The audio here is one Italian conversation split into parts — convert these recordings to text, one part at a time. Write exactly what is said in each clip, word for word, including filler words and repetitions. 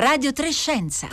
Radio tre Scienza.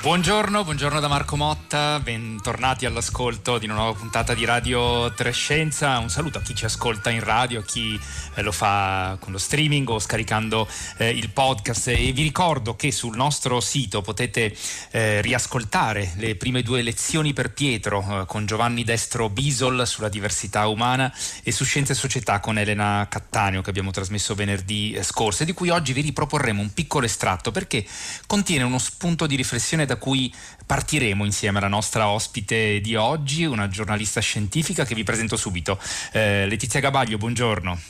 Buongiorno, buongiorno da Marco Motta, bentornati all'ascolto di una nuova puntata di Radio tre Scienza. Un saluto a chi ci ascolta in radio, a chi lo fa con lo streaming o scaricando eh, il podcast, e vi ricordo che sul nostro sito potete eh, riascoltare le prime due lezioni per Pietro eh, con Giovanni Destro Bisol sulla diversità umana e su Scienza e Società con Elena Cattaneo, che abbiamo trasmesso venerdì scorso e di cui oggi vi riproporremo un piccolo estratto perché contiene uno spunto di riflessione da da cui partiremo insieme alla nostra ospite di oggi, una giornalista scientifica che vi presento subito. Eh, Letizia Gabaglio, buongiorno.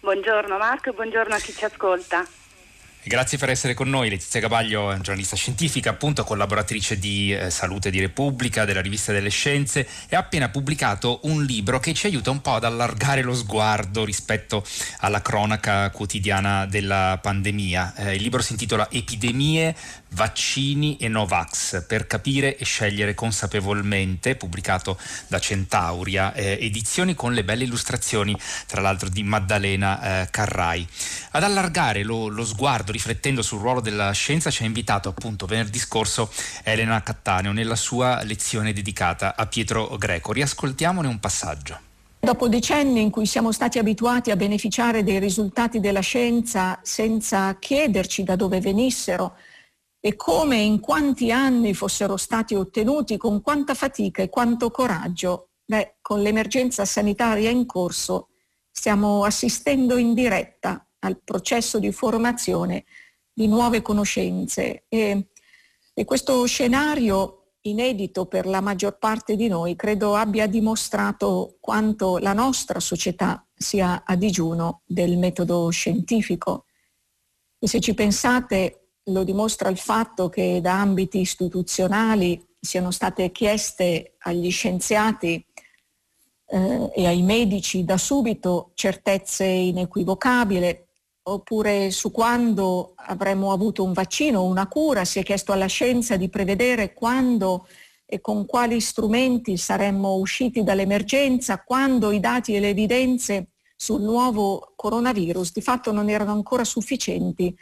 Buongiorno Marco e buongiorno a chi ci ascolta. Grazie per essere con noi. Letizia Gabaglio è una giornalista scientifica, appunto collaboratrice di eh, Salute di Repubblica, della Rivista delle Scienze, e ha appena pubblicato un libro che ci aiuta un po' ad allargare lo sguardo rispetto alla cronaca quotidiana della pandemia. Eh, il libro si intitola Epidemie, vaccini e Novax, per capire e scegliere consapevolmente, pubblicato da Centauria eh, Edizioni, con le belle illustrazioni tra l'altro di Maddalena eh, Carrai. Ad allargare lo, lo sguardo riflettendo sul ruolo della scienza ci ha invitato appunto venerdì scorso Elena Cattaneo nella sua lezione dedicata a Pietro Greco. Riascoltiamone un passaggio. Dopo decenni in cui siamo stati abituati a beneficiare dei risultati della scienza senza chiederci da dove venissero e come e in quanti anni fossero stati ottenuti, con quanta fatica e quanto coraggio, beh, con l'emergenza sanitaria in corso stiamo assistendo in diretta al processo di formazione di nuove conoscenze e, e questo scenario inedito per la maggior parte di noi credo abbia dimostrato quanto la nostra società sia a digiuno del metodo scientifico. E se ci pensate lo dimostra il fatto che da ambiti istituzionali siano state chieste agli scienziati eh, e ai medici da subito certezze inequivocabili, oppure su quando avremmo avuto un vaccino o una cura si è chiesto alla scienza di prevedere quando e con quali strumenti saremmo usciti dall'emergenza, quando i dati e le evidenze sul nuovo coronavirus di fatto non erano ancora sufficienti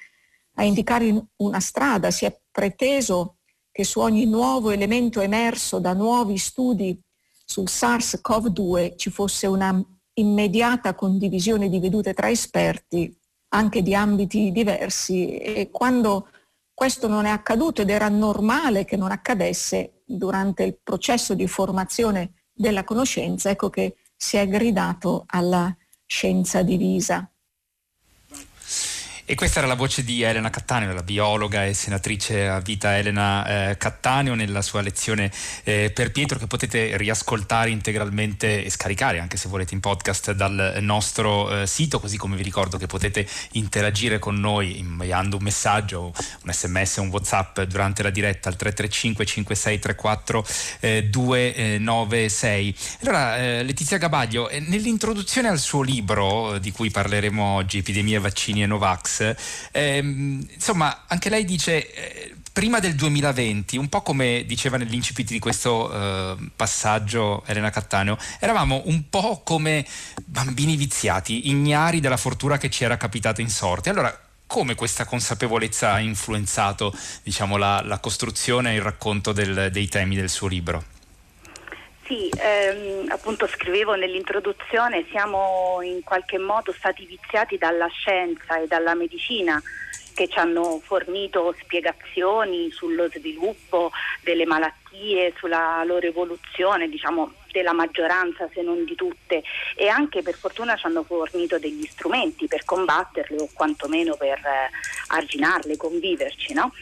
a indicare una strada. Si è preteso che su ogni nuovo elemento emerso da nuovi studi sul SARS-CoV due ci fosse una immediata condivisione di vedute tra esperti anche di ambiti diversi, e quando questo non è accaduto ed era normale che non accadesse durante il processo di formazione della conoscenza, ecco che si è gridato alla scienza divisa. E questa era la voce di Elena Cattaneo, la biologa e senatrice a vita Elena eh, Cattaneo, nella sua lezione eh, per Pietro, che potete riascoltare integralmente e scaricare anche se volete in podcast dal nostro eh, sito, così come vi ricordo che potete interagire con noi inviando un messaggio, un sms, un WhatsApp durante la diretta al tre tre cinque cinque sei tre quattro due nove sei. Allora eh, Letizia Gabaglio, eh, nell'introduzione al suo libro eh, di cui parleremo oggi, Epidemie, vaccini e Novax, Eh, insomma anche lei dice eh, prima del duemilaventi, un po' come diceva nell'incipit di questo eh, passaggio Elena Cattaneo, eravamo un po' come bambini viziati, ignari della fortuna che ci era capitata in sorte. Allora, come questa consapevolezza ha influenzato, diciamo, la, la costruzione e il racconto del, dei temi del suo libro? Sì, ehm, appunto scrivevo nell'introduzione, siamo in qualche modo stati viziati dalla scienza e dalla medicina, che ci hanno fornito spiegazioni sullo sviluppo delle malattie, sulla loro evoluzione, diciamo della maggioranza se non di tutte, e anche per fortuna ci hanno fornito degli strumenti per combatterle o quantomeno per eh, arginarle, conviverci, no?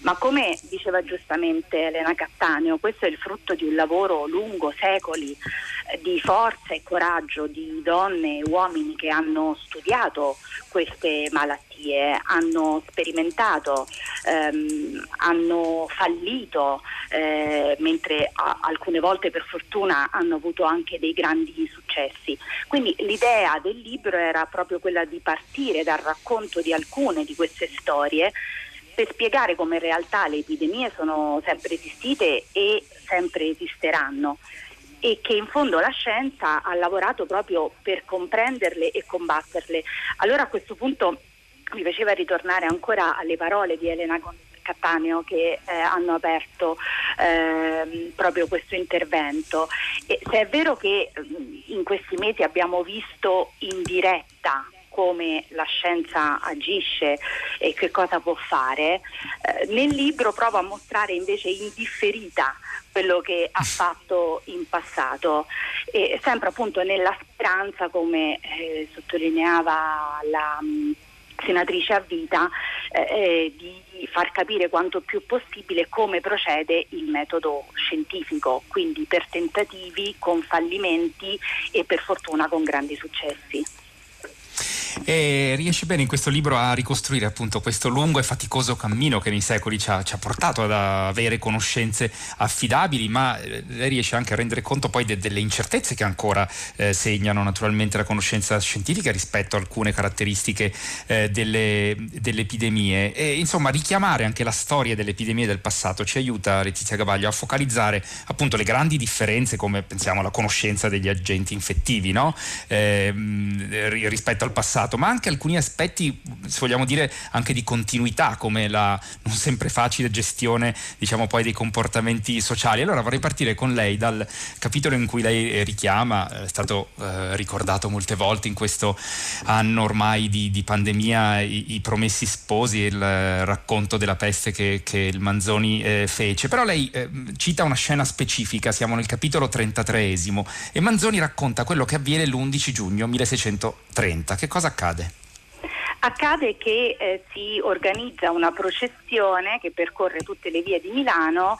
Ma come diceva giustamente Elena Cattaneo, questo è il frutto di un lavoro lungo, secoli, di forza e coraggio di donne e uomini che hanno studiato queste malattie, hanno sperimentato, ehm, hanno fallito, eh, mentre a- alcune volte per fortuna hanno avuto anche dei grandi successi. Quindi l'idea del libro era proprio quella di partire dal racconto di alcune di queste storie, per spiegare come in realtà le epidemie sono sempre esistite e sempre esisteranno, e che in fondo la scienza ha lavorato proprio per comprenderle e combatterle. Allora a questo punto mi piaceva ritornare ancora alle parole di Elena Cattaneo che eh, hanno aperto eh, proprio questo intervento. E se è vero che in questi mesi abbiamo visto in diretta come la scienza agisce e che cosa può fare, eh, nel libro provo a mostrare invece in differita quello che ha fatto in passato, e sempre appunto nella speranza, come eh, sottolineava la mh, senatrice a vita, eh, di far capire quanto più possibile come procede il metodo scientifico, quindi per tentativi, con fallimenti e per fortuna con grandi successi. E riesce bene in questo libro a ricostruire appunto questo lungo e faticoso cammino che nei secoli ci ha, ci ha portato ad avere conoscenze affidabili, ma lei riesce anche a rendere conto poi de, delle incertezze che ancora eh, segnano naturalmente la conoscenza scientifica rispetto a alcune caratteristiche eh, delle, delle epidemie. E insomma richiamare anche la storia delle epidemie del passato ci aiuta, Letizia Gabaglio, a focalizzare appunto le grandi differenze, come pensiamo alla conoscenza degli agenti infettivi, no? eh, rispetto al passato, ma anche alcuni aspetti, se vogliamo dire, anche di continuità, come la non sempre facile gestione, diciamo, poi dei comportamenti sociali. Allora vorrei partire con lei dal capitolo in cui lei richiama, è stato eh, ricordato molte volte in questo anno ormai di, di pandemia, i, i promessi sposi, il racconto della peste che, che il Manzoni eh, fece, però lei eh, cita una scena specifica, siamo nel capitolo trentatreesimo e Manzoni racconta quello che avviene l'undici giugno milleseicentotrenta. Che cosa accade? Accade che eh, si organizza una processione che percorre tutte le vie di Milano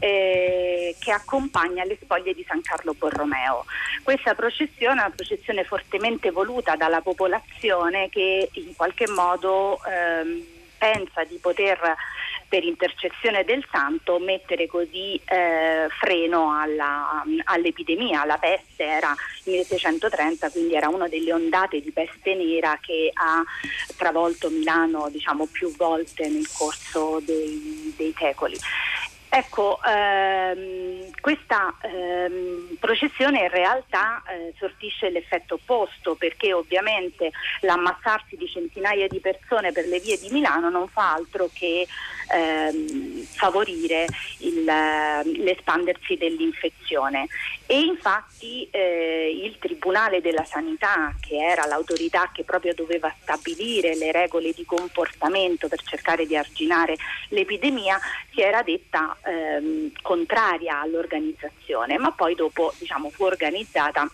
eh, che accompagna le spoglie di San Carlo Borromeo. Questa processione è una processione fortemente voluta dalla popolazione, che in qualche modo eh, pensa di poter, per intercessione del santo, mettere così eh, freno alla, all'epidemia. La peste era milleseicentotrenta, quindi era una delle ondate di peste nera che ha travolto Milano, diciamo, più volte nel corso dei, dei secoli. Ecco, ehm, questa ehm, processione in realtà eh, sortisce l'effetto opposto, perché ovviamente l'ammassarsi di centinaia di persone per le vie di Milano non fa altro che ehm, favorire il, eh, l'espandersi dell'infezione. E infatti eh, il Tribunale della Sanità, che era l'autorità che proprio doveva stabilire le regole di comportamento per cercare di arginare l'epidemia, si era detta Ehm, contraria all'organizzazione, ma poi dopo, diciamo, fu organizzata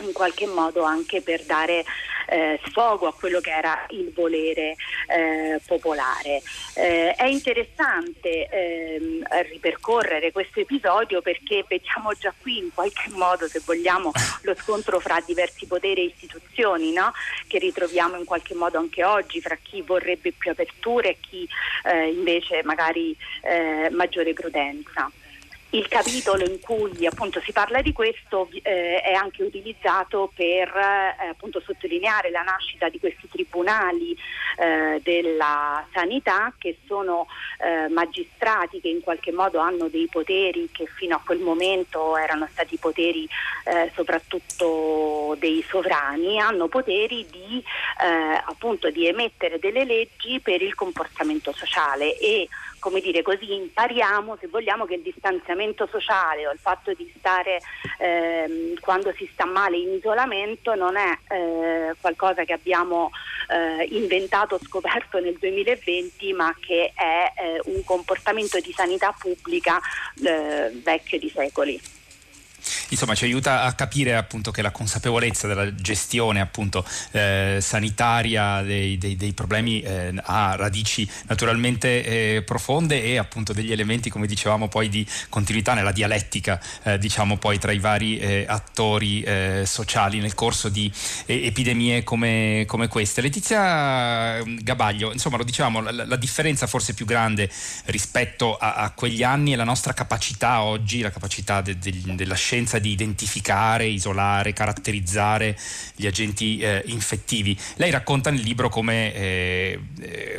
in qualche modo anche per dare eh, sfogo a quello che era il volere eh, popolare. Eh, è interessante ehm, ripercorrere questo episodio, perché vediamo già qui in qualche modo, se vogliamo, lo scontro fra diversi poteri e istituzioni, no? Che ritroviamo in qualche modo anche oggi, fra chi vorrebbe più aperture e chi eh, invece magari eh, maggiore prudenza. Il capitolo in cui appunto si parla di questo eh, è anche utilizzato per eh, appunto sottolineare la nascita di questi tribunali eh, della sanità, che sono eh, magistrati che in qualche modo hanno dei poteri che fino a quel momento erano stati poteri eh, soprattutto dei sovrani. Hanno poteri di eh, appunto di emettere delle leggi per il comportamento sociale, e come dire, così impariamo, se vogliamo, che il distanziamento sociale o il fatto di stare ehm, quando si sta male in isolamento non è eh, qualcosa che abbiamo eh, inventato o scoperto nel duemilaventi, ma che è eh, un comportamento di sanità pubblica eh, vecchio di secoli. Insomma, ci aiuta a capire appunto che la consapevolezza della gestione appunto eh, sanitaria dei, dei, dei problemi eh, ha radici naturalmente eh, profonde, e appunto degli elementi, come dicevamo, poi di continuità nella dialettica eh, diciamo poi tra i vari eh, attori eh, sociali nel corso di eh, epidemie come, come queste. Letizia Gabaglio, insomma, lo dicevamo, la, la differenza forse più grande rispetto a, a quegli anni è la nostra capacità oggi, la capacità de, de, della scienza l'importanza di identificare, isolare, caratterizzare gli agenti eh, infettivi. Lei racconta nel libro come eh,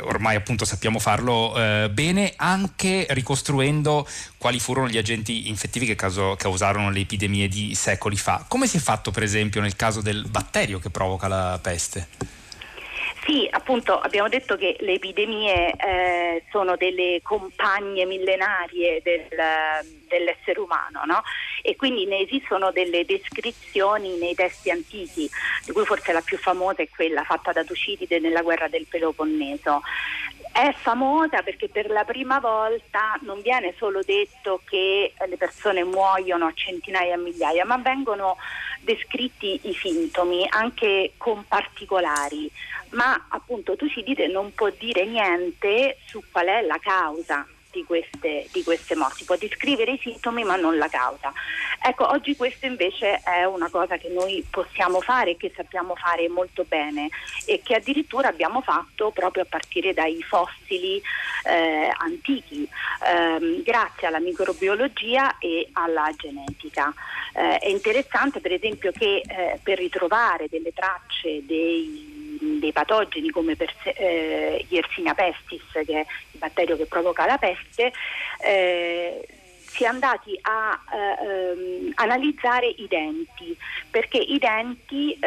ormai appunto sappiamo farlo eh, bene, anche ricostruendo quali furono gli agenti infettivi che caso, causarono le epidemie di secoli fa. Come si è fatto per esempio nel caso del batterio che provoca la peste? Sì, appunto abbiamo detto che le epidemie eh, sono delle compagne millenarie del, dell'essere umano, no? E quindi ne esistono delle descrizioni nei testi antichi, di cui forse la più famosa è quella fatta da Tucidide nella guerra del Peloponneso. È famosa perché per la prima volta non viene solo detto che le persone muoiono a centinaia e migliaia, ma vengono descritti i sintomi anche con particolari, ma appunto Tucidide non può dire niente su qual è la causa di queste, di queste morti, può descrivere i sintomi ma non la causa. Ecco, oggi questa invece è una cosa che noi possiamo fare, che sappiamo fare molto bene e che addirittura abbiamo fatto proprio a partire dai fossili eh, antichi, eh, grazie alla microbiologia e alla genetica. Eh, è interessante per esempio che eh, per ritrovare delle tracce dei, dei patogeni come per, eh, Yersinia pestis, che è il batterio che provoca la peste, eh, si è andati a eh, analizzare i denti, perché i denti eh,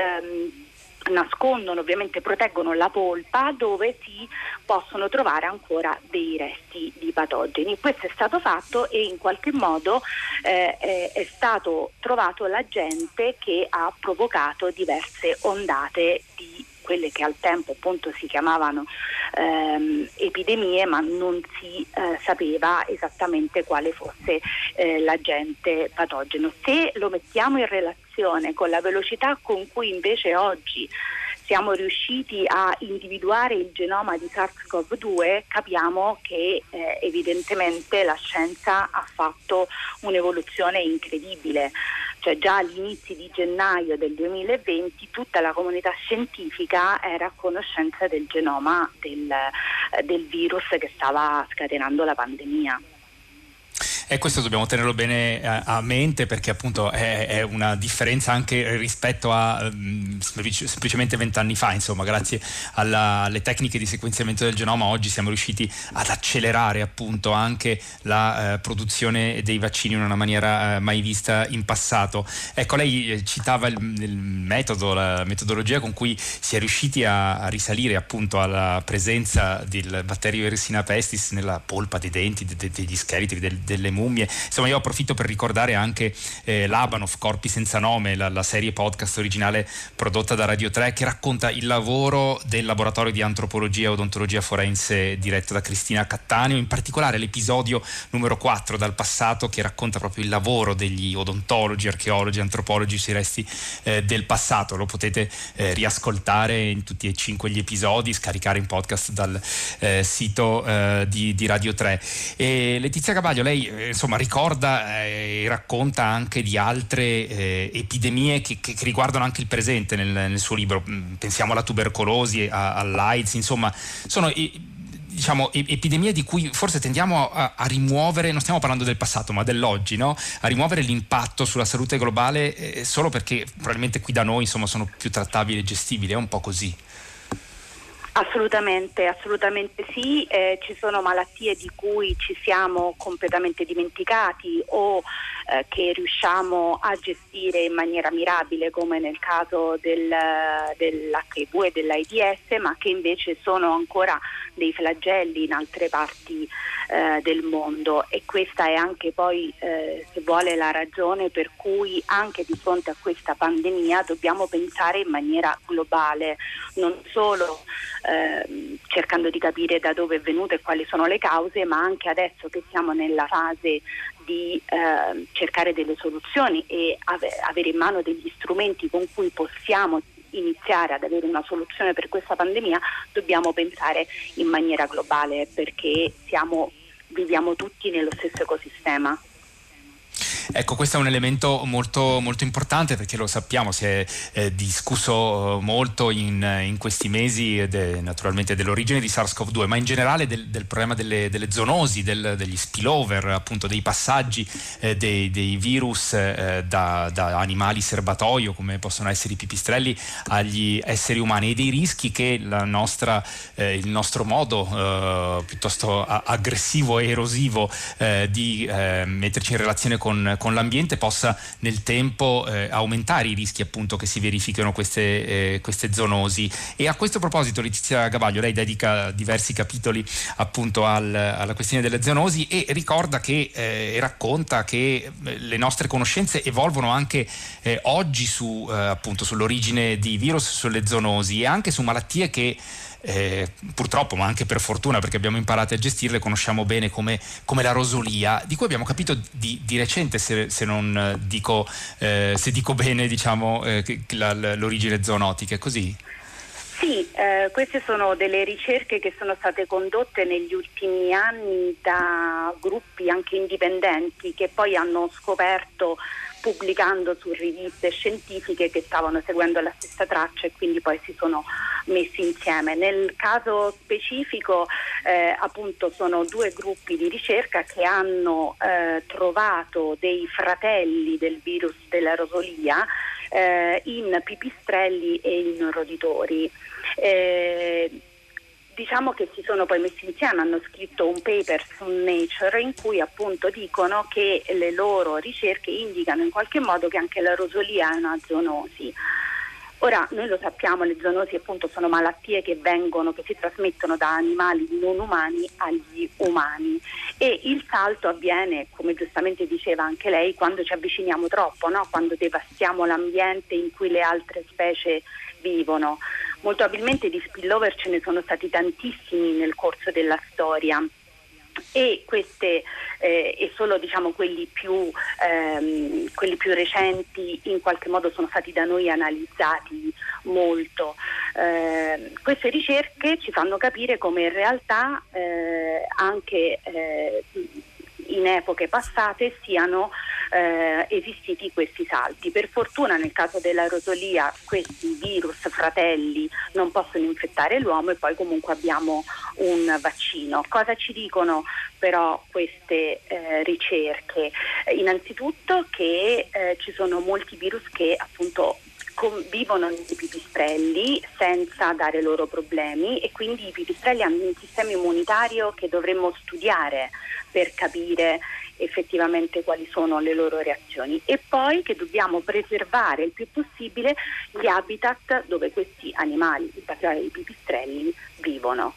nascondono, ovviamente proteggono la polpa dove si possono trovare ancora dei resti di patogeni. Questo è stato fatto e in qualche modo eh, è stato trovato l'agente che ha provocato diverse ondate di quelle che al tempo appunto si chiamavano ehm, epidemie, ma non si eh, sapeva esattamente quale fosse eh, l'agente patogeno. Se lo mettiamo in relazione con la velocità con cui invece oggi siamo riusciti a individuare il genoma di SARS-CoV due, capiamo che eh, evidentemente la scienza ha fatto un'evoluzione incredibile. Cioè già agli inizi di gennaio del duemilaventi tutta la comunità scientifica era a conoscenza del genoma del, del virus che stava scatenando la pandemia. E questo dobbiamo tenerlo bene a mente, perché appunto è, è una differenza anche rispetto a mh, semplicemente vent'anni fa. Insomma, grazie alla, alle tecniche di sequenziamento del genoma oggi siamo riusciti ad accelerare appunto anche la eh, produzione dei vaccini in una maniera eh, mai vista in passato. Ecco, lei citava il, il metodo, la metodologia con cui si è riusciti a, a risalire appunto alla presenza del batterio Yersinia pestis nella polpa dei denti, de, de, degli scheletri, del, delle mummie. Insomma, io approfitto per ricordare anche eh, Labanof Corpi senza nome, la, la serie podcast originale prodotta da Radio tre, che racconta il lavoro del laboratorio di antropologia e odontologia forense diretto da Cristina Cattaneo, in particolare l'episodio numero quattro dal passato, che racconta proprio il lavoro degli odontologi, archeologi, antropologi sui resti eh, del passato. Lo potete eh, riascoltare in tutti e cinque gli episodi, scaricare in podcast dal eh, sito eh, di, di Radio tre. E Letizia Gabaglio, lei insomma ricorda e eh, racconta anche di altre eh, epidemie che, che, che riguardano anche il presente nel, nel suo libro. Pensiamo alla tubercolosi, a, all'AIDS, insomma sono eh, diciamo epidemie di cui forse tendiamo a, a rimuovere, non stiamo parlando del passato ma dell'oggi, no? A rimuovere l'impatto sulla salute globale eh, solo perché probabilmente qui da noi insomma sono più trattabili e gestibili. È un po' così. Assolutamente, assolutamente sì, eh, ci sono malattie di cui ci siamo completamente dimenticati o eh, che riusciamo a gestire in maniera mirabile, come nel caso del, dell'acca i vu e dell'AIDS, ma che invece sono ancora dei flagelli in altre parti eh, del mondo. E questa è anche poi, eh, se vuole, la ragione per cui anche di fronte a questa pandemia dobbiamo pensare in maniera globale, non solo eh, cercando di capire da dove è venuto e quali sono le cause, ma anche adesso che siamo nella fase di eh, cercare delle soluzioni e ave- avere in mano degli strumenti con cui possiamo iniziare ad avere una soluzione per questa pandemia, dobbiamo pensare in maniera globale, perché siamo, viviamo tutti nello stesso ecosistema. Ecco, questo è un elemento molto, molto importante, perché lo sappiamo, si è eh, discusso molto in, in questi mesi de, naturalmente dell'origine di SARS-CoV due, ma in generale del, del problema delle, delle zoonosi, del, degli spillover, appunto dei passaggi eh, dei, dei virus eh, da, da animali serbatoio, come possono essere i pipistrelli, agli esseri umani, e dei rischi che la nostra, eh, il nostro modo eh, piuttosto aggressivo e erosivo eh, di eh, metterci in relazione con, con l'ambiente possa nel tempo eh, aumentare i rischi, appunto, che si verifichino queste, eh, queste zoonosi. E a questo proposito, Letizia Gabaglio, lei dedica diversi capitoli appunto al, alla questione delle zoonosi e ricorda che eh, racconta che le nostre conoscenze evolvono anche eh, oggi su eh, appunto sull'origine di virus, sulle zoonosi e anche su malattie che Eh, purtroppo, ma anche per fortuna, perché abbiamo imparato a gestirle, conosciamo bene, come, come la rosolia, di cui abbiamo capito di, di recente, se, se non dico eh, se dico bene, diciamo eh, che, la, l'origine zoonotica, è così? Sì, eh, queste sono delle ricerche che sono state condotte negli ultimi anni da gruppi anche indipendenti, che poi hanno scoperto, pubblicando su riviste scientifiche, che stavano seguendo la stessa traccia, e quindi poi si sono messi insieme. Nel caso specifico eh, appunto sono due gruppi di ricerca che hanno eh, trovato dei fratelli del virus della rosolia eh, in pipistrelli e in roditori. Eh, Diciamo che si sono poi messi insieme, hanno scritto un paper su Nature in cui appunto dicono che le loro ricerche indicano in qualche modo che anche la rosolia è una zoonosi. Ora, noi lo sappiamo, le zoonosi appunto sono malattie che vengono, che si trasmettono da animali non umani agli umani, e il salto avviene, come giustamente diceva anche lei, quando ci avviciniamo troppo, no? Quando devastiamo l'ambiente in cui le altre specie vivono. Molto probabilmente di spillover ce ne sono stati tantissimi nel corso della storia, e queste eh, e solo diciamo quelli più ehm, quelli più recenti in qualche modo sono stati da noi analizzati molto. Eh, queste ricerche ci fanno capire come in realtà eh, anche eh, in epoche passate siano eh, esistiti questi salti. Per fortuna nel caso della rosolia questi virus fratelli non possono infettare l'uomo, e poi comunque abbiamo un vaccino. Cosa ci dicono però queste eh, ricerche? Eh, innanzitutto che eh, ci sono molti virus che appunto vivono nei pipistrelli senza dare loro problemi, e quindi i pipistrelli hanno un sistema immunitario che dovremmo studiare per capire effettivamente quali sono le loro reazioni, e poi che dobbiamo preservare il più possibile gli habitat dove questi animali, in particolare i pipistrelli, vivono.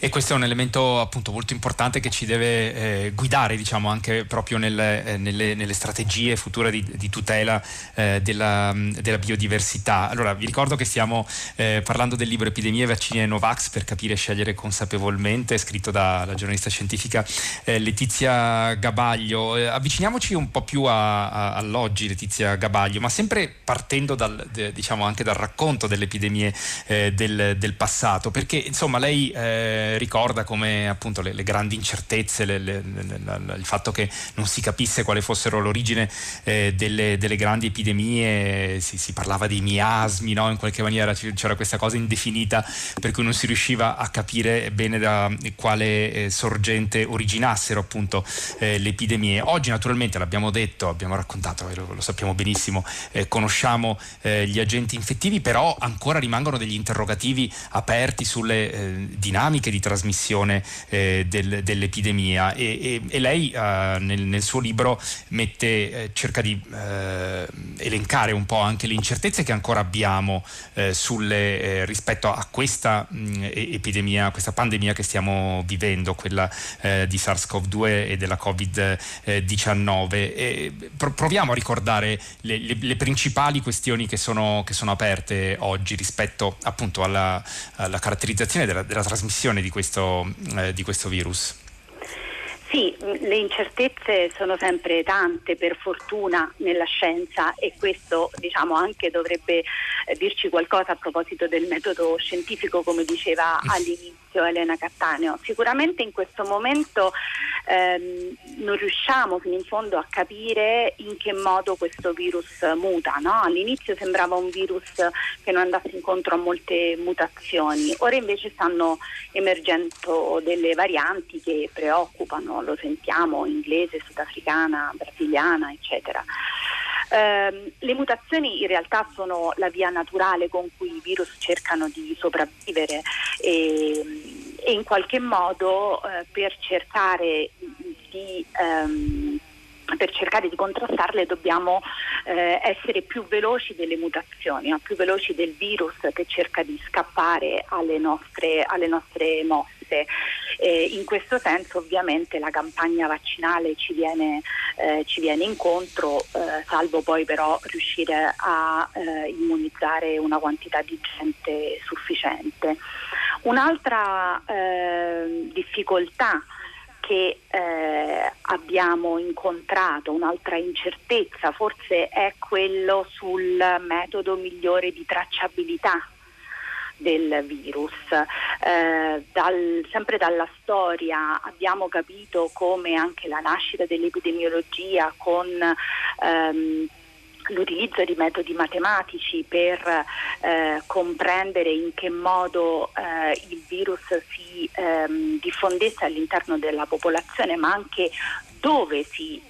E questo è un elemento appunto molto importante che ci deve eh, guidare, diciamo, anche proprio nel, eh, nelle, nelle strategie future di, di tutela eh, della, della biodiversità. Allora, vi ricordo che stiamo eh, parlando del libro Epidemie, Vaccini e Novax, per capire e scegliere consapevolmente, scritto dalla giornalista scientifica eh, Letizia Gabaglio. Eh, avviciniamoci un po' più a, a, all'oggi, Letizia Gabaglio, ma sempre partendo dal, de, diciamo anche dal racconto delle epidemie eh, del, del passato, perché insomma lei eh, ricorda come appunto le, le grandi incertezze, le, le, le, la, il fatto che non si capisse quale fossero l'origine eh, delle, delle grandi epidemie, si, si parlava dei miasmi, no? In qualche maniera c'era questa cosa indefinita per cui non si riusciva a capire bene da quale eh, sorgente originassero appunto eh, le epidemie. Oggi naturalmente, l'abbiamo detto, abbiamo raccontato, lo, lo sappiamo benissimo, eh, conosciamo eh, gli agenti infettivi, però ancora rimangono degli interrogativi aperti sulle eh, dinamiche di trasmissione eh, del, dell'epidemia, e, e, e lei eh, nel, nel suo libro mette, eh, cerca di eh, elencare un po' anche le incertezze che ancora abbiamo eh, sulle, eh, rispetto a questa mh, epidemia, questa pandemia che stiamo vivendo, quella eh, di SARS-CoV due e della covid diciannove. E proviamo a ricordare le, le, le principali questioni che sono, che sono aperte oggi rispetto appunto alla, alla caratterizzazione della, della trasmissione di questo, eh, di questo virus. Sì, le incertezze sono sempre tante, per fortuna, nella scienza, e questo, diciamo, anche dovrebbe dirci qualcosa a proposito del metodo scientifico, come diceva all'inizio Elena Cattaneo. Sicuramente in questo momento ehm, non riusciamo fino in fondo a capire in che modo questo virus muta, no? All'inizio sembrava un virus che non andasse incontro a molte mutazioni, ora invece stanno emergendo delle varianti che preoccupano. Lo sentiamo, inglese, sudafricana, brasiliana, eccetera. Eh, le mutazioni in realtà sono la via naturale con cui i virus cercano di sopravvivere e, e in qualche modo eh, per cercare di ehm, per cercare di contrastarle dobbiamo eh, essere più veloci delle mutazioni, no? Più veloci del virus che cerca di scappare alle nostre, alle nostre mosse. Eh, in questo senso ovviamente la campagna vaccinale ci viene, eh, ci viene incontro, eh, salvo poi però riuscire a eh, immunizzare una quantità di gente sufficiente. Un'altra eh, difficoltà che eh, abbiamo incontrato, un'altra incertezza forse, è quello sul metodo migliore di tracciabilità del virus. Eh, dal, sempre dalla storia abbiamo capito come anche la nascita dell'epidemiologia con ehm, l'utilizzo di metodi matematici per eh, comprendere in che modo eh, il virus si ehm, diffondesse all'interno della popolazione, ma anche dove si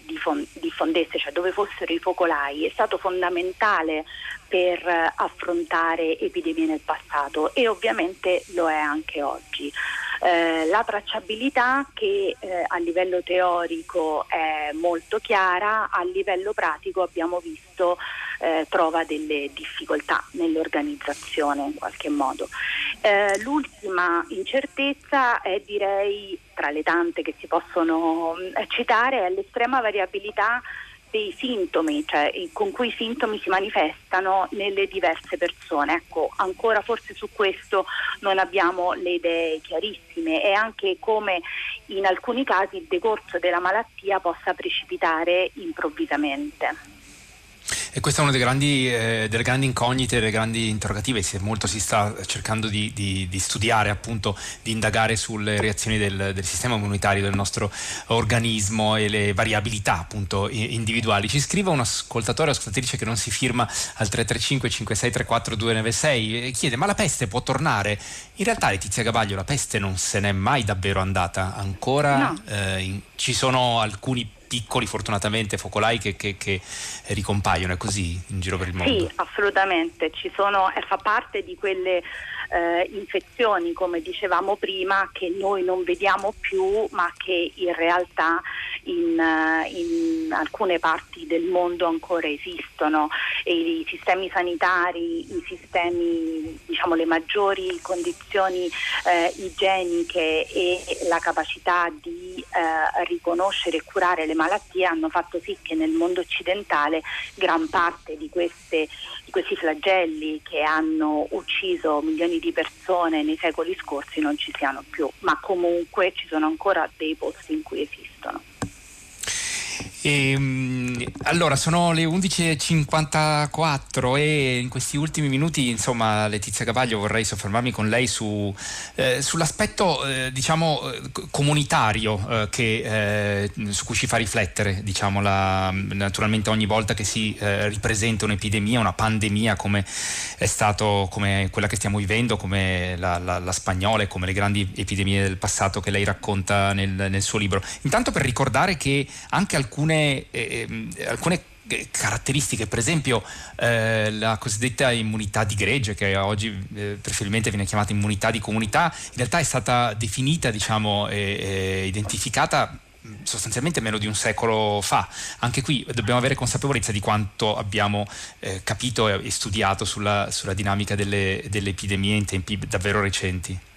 diffondesse, cioè dove fossero i focolai, è stato fondamentale per affrontare epidemie nel passato, e ovviamente lo è anche oggi. Eh, la tracciabilità, che eh, a livello teorico è molto chiara, a livello pratico abbiamo visto eh, trova delle difficoltà nell'organizzazione in qualche modo. Eh, l'ultima incertezza è, direi, tra le tante che si possono citare, è l'estrema variabilità dei sintomi, cioè con cui i sintomi si manifestano nelle diverse persone. Ecco, ancora forse su questo non abbiamo le idee chiarissime, e anche come in alcuni casi il decorso della malattia possa precipitare improvvisamente. E questa è una delle grandi, eh, delle grandi incognite, delle grandi interrogative. Se molto si sta cercando di, di, di studiare, appunto, di indagare sulle reazioni del, del sistema immunitario del nostro organismo e le variabilità, appunto, individuali. Ci scrive un ascoltatore o ascoltatrice che non si firma al tre tre cinque cinque sei tre quattro due nove sei e chiede: ma la peste può tornare? In realtà, Letizia Gabaglio, la peste non se n'è mai davvero andata ancora. No. Eh, in, ci sono alcuni piccoli, fortunatamente, focolai che, che, che ricompaiono, è così in giro per il mondo? Sì, assolutamente, ci sono, fa parte di quelle eh, infezioni, come dicevamo prima, che noi non vediamo più, ma che in realtà in, in alcune parti del mondo ancora esistono, e i sistemi sanitari, i sistemi, diciamo, le maggiori condizioni eh, igieniche e la capacità di eh, riconoscere e curare le malattie hanno fatto sì che nel mondo occidentale gran parte di, queste, di questi flagelli che hanno ucciso milioni di persone nei secoli scorsi non ci siano più, ma comunque ci sono ancora dei posti in cui esistono. E, allora, sono le undici e cinquantaquattro e in questi ultimi minuti, insomma, Letizia Gabaglio, vorrei soffermarmi con lei su, eh, sull'aspetto eh, diciamo comunitario eh, che, eh, su cui ci fa riflettere, diciamo, la, naturalmente ogni volta che si eh, ripresenta un'epidemia, una pandemia come è stato, come quella che stiamo vivendo, come la, la, la spagnola e come le grandi epidemie del passato che lei racconta nel, nel suo libro. Intanto per ricordare che anche alcune Eh, eh, alcune caratteristiche, per esempio eh, la cosiddetta immunità di gregge, che oggi eh, preferibilmente viene chiamata immunità di comunità, in realtà è stata definita, diciamo, eh, eh, identificata sostanzialmente meno di un secolo fa. Anche qui dobbiamo avere consapevolezza di quanto abbiamo eh, capito e studiato sulla, sulla dinamica delle, delle epidemie in tempi davvero recenti.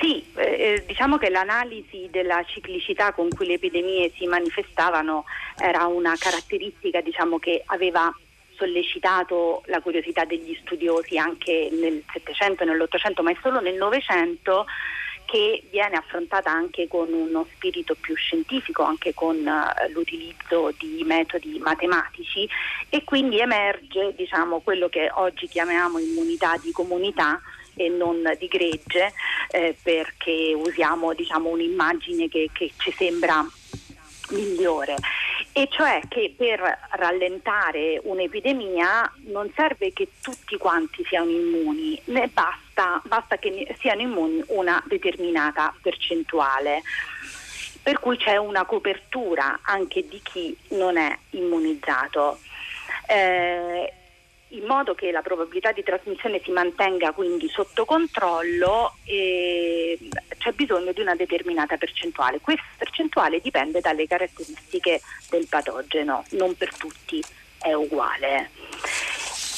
Sì, eh, diciamo che l'analisi della ciclicità con cui le epidemie si manifestavano era una caratteristica, diciamo, che aveva sollecitato la curiosità degli studiosi anche nel Settecento e nell'Ottocento, ma è solo nel Novecento che viene affrontata anche con uno spirito più scientifico, anche con eh, l'utilizzo di metodi matematici, e quindi emerge, diciamo, quello che oggi chiamiamo immunità di comunità e non di gregge, eh, perché usiamo, diciamo, un'immagine che, che ci sembra migliore, e cioè che per rallentare un'epidemia non serve che tutti quanti siano immuni, ne basta, basta che siano immuni una determinata percentuale, per cui c'è una copertura anche di chi non è immunizzato, eh, in modo che la probabilità di trasmissione si mantenga quindi sotto controllo, e c'è bisogno di una determinata percentuale. Questa percentuale dipende dalle caratteristiche del patogeno, non per tutti è uguale.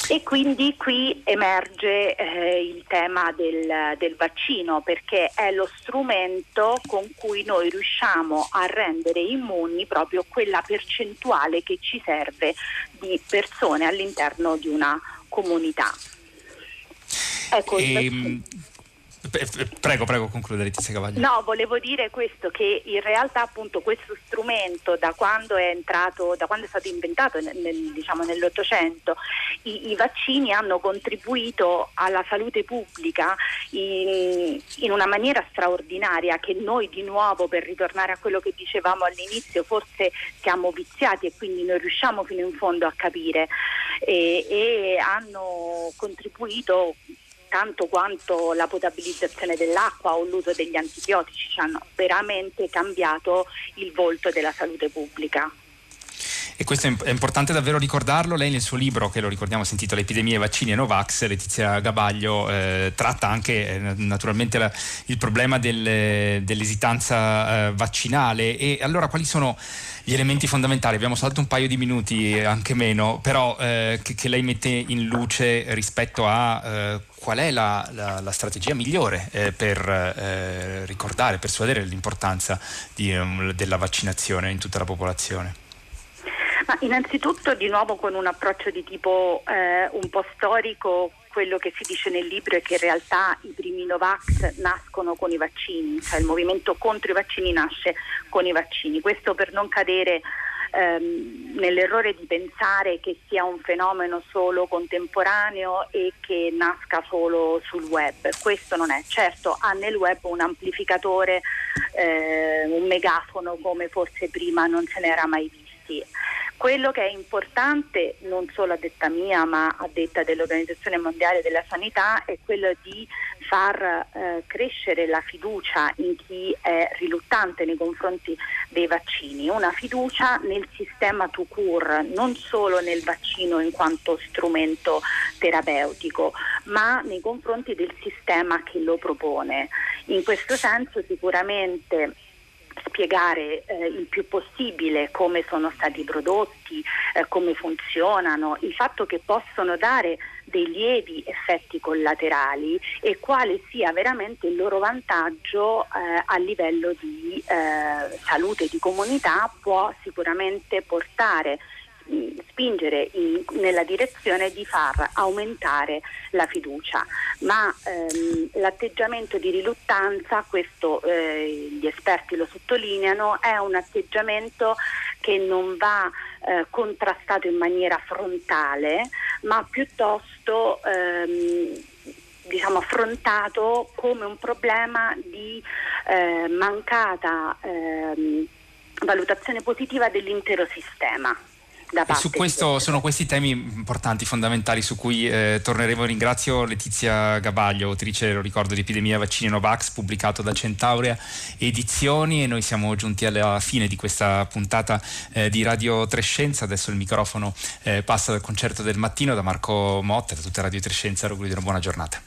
E quindi qui emerge eh, il tema del, del vaccino, perché è lo strumento con cui noi riusciamo a rendere immuni proprio quella percentuale che ci serve di persone all'interno di una comunità. Ecco, ehm... Prego, prego, concludere, Letizia Gabaglio. No, volevo dire questo, che in realtà appunto questo strumento, da quando è entrato, da quando è stato inventato nel, nel, diciamo nell'Ottocento, i, i vaccini hanno contribuito alla salute pubblica in, in una maniera straordinaria, che noi di nuovo, per ritornare a quello che dicevamo all'inizio, forse siamo viziati e quindi non riusciamo fino in fondo a capire, e, e hanno contribuito tanto quanto la potabilizzazione dell'acqua o l'uso degli antibiotici, ci hanno veramente cambiato il volto della salute pubblica. E questo è importante davvero ricordarlo. Lei nel suo libro, che lo ricordiamo si intitola Epidemie, Vaccini e Novax, Letizia Gabaglio, eh, tratta anche eh, naturalmente la, il problema del, dell'esitanza eh, vaccinale. E allora quali sono gli elementi fondamentali? Abbiamo saltato un paio di minuti, anche meno, però eh, che, che lei mette in luce rispetto a eh, qual è la, la, la strategia migliore eh, per eh, ricordare, persuadere l'importanza di, um, della vaccinazione in tutta la popolazione. Ma innanzitutto, di nuovo, con un approccio di tipo eh, un po' storico, quello che si dice nel libro è che in realtà i primi Novax nascono con i vaccini, cioè il movimento contro i vaccini nasce con i vaccini. Questo per non cadere ehm, nell'errore di pensare che sia un fenomeno solo contemporaneo e che nasca solo sul web. Questo non è. Certo, ha nel web un amplificatore, eh, un megafono come forse prima non se n'era mai visti. Quello che è importante, non solo a detta mia ma a detta dell'Organizzazione Mondiale della Sanità, è quello di far eh, crescere la fiducia in chi è riluttante nei confronti dei vaccini, una fiducia nel sistema tout court, non solo nel vaccino in quanto strumento terapeutico, ma nei confronti del sistema che lo propone. In questo senso sicuramente spiegare eh, il più possibile come sono stati prodotti, eh, come funzionano, il fatto che possono dare dei lievi effetti collaterali e quale sia veramente il loro vantaggio eh, a livello di eh, salute di comunità, può sicuramente portare, spingere in, nella direzione di far aumentare la fiducia, ma ehm, l'atteggiamento di riluttanza, questo eh, gli esperti lo sottolineano, è un atteggiamento che non va eh, contrastato in maniera frontale, ma piuttosto ehm, diciamo affrontato come un problema di eh, mancata ehm, valutazione positiva dell'intero sistema. E su questo sono questi temi importanti, fondamentali, su cui eh, torneremo. Ringrazio Letizia Gabaglio, autrice, lo ricordo, di Epidemia, Vaccini e Novax, pubblicato da Centauria Edizioni. E noi siamo giunti alla fine di questa puntata eh, di Radio tre Scienza. Adesso il microfono eh, passa dal concerto del mattino, da Marco Motta, da tutta Radio tre Scienza. Auguri di una buona giornata.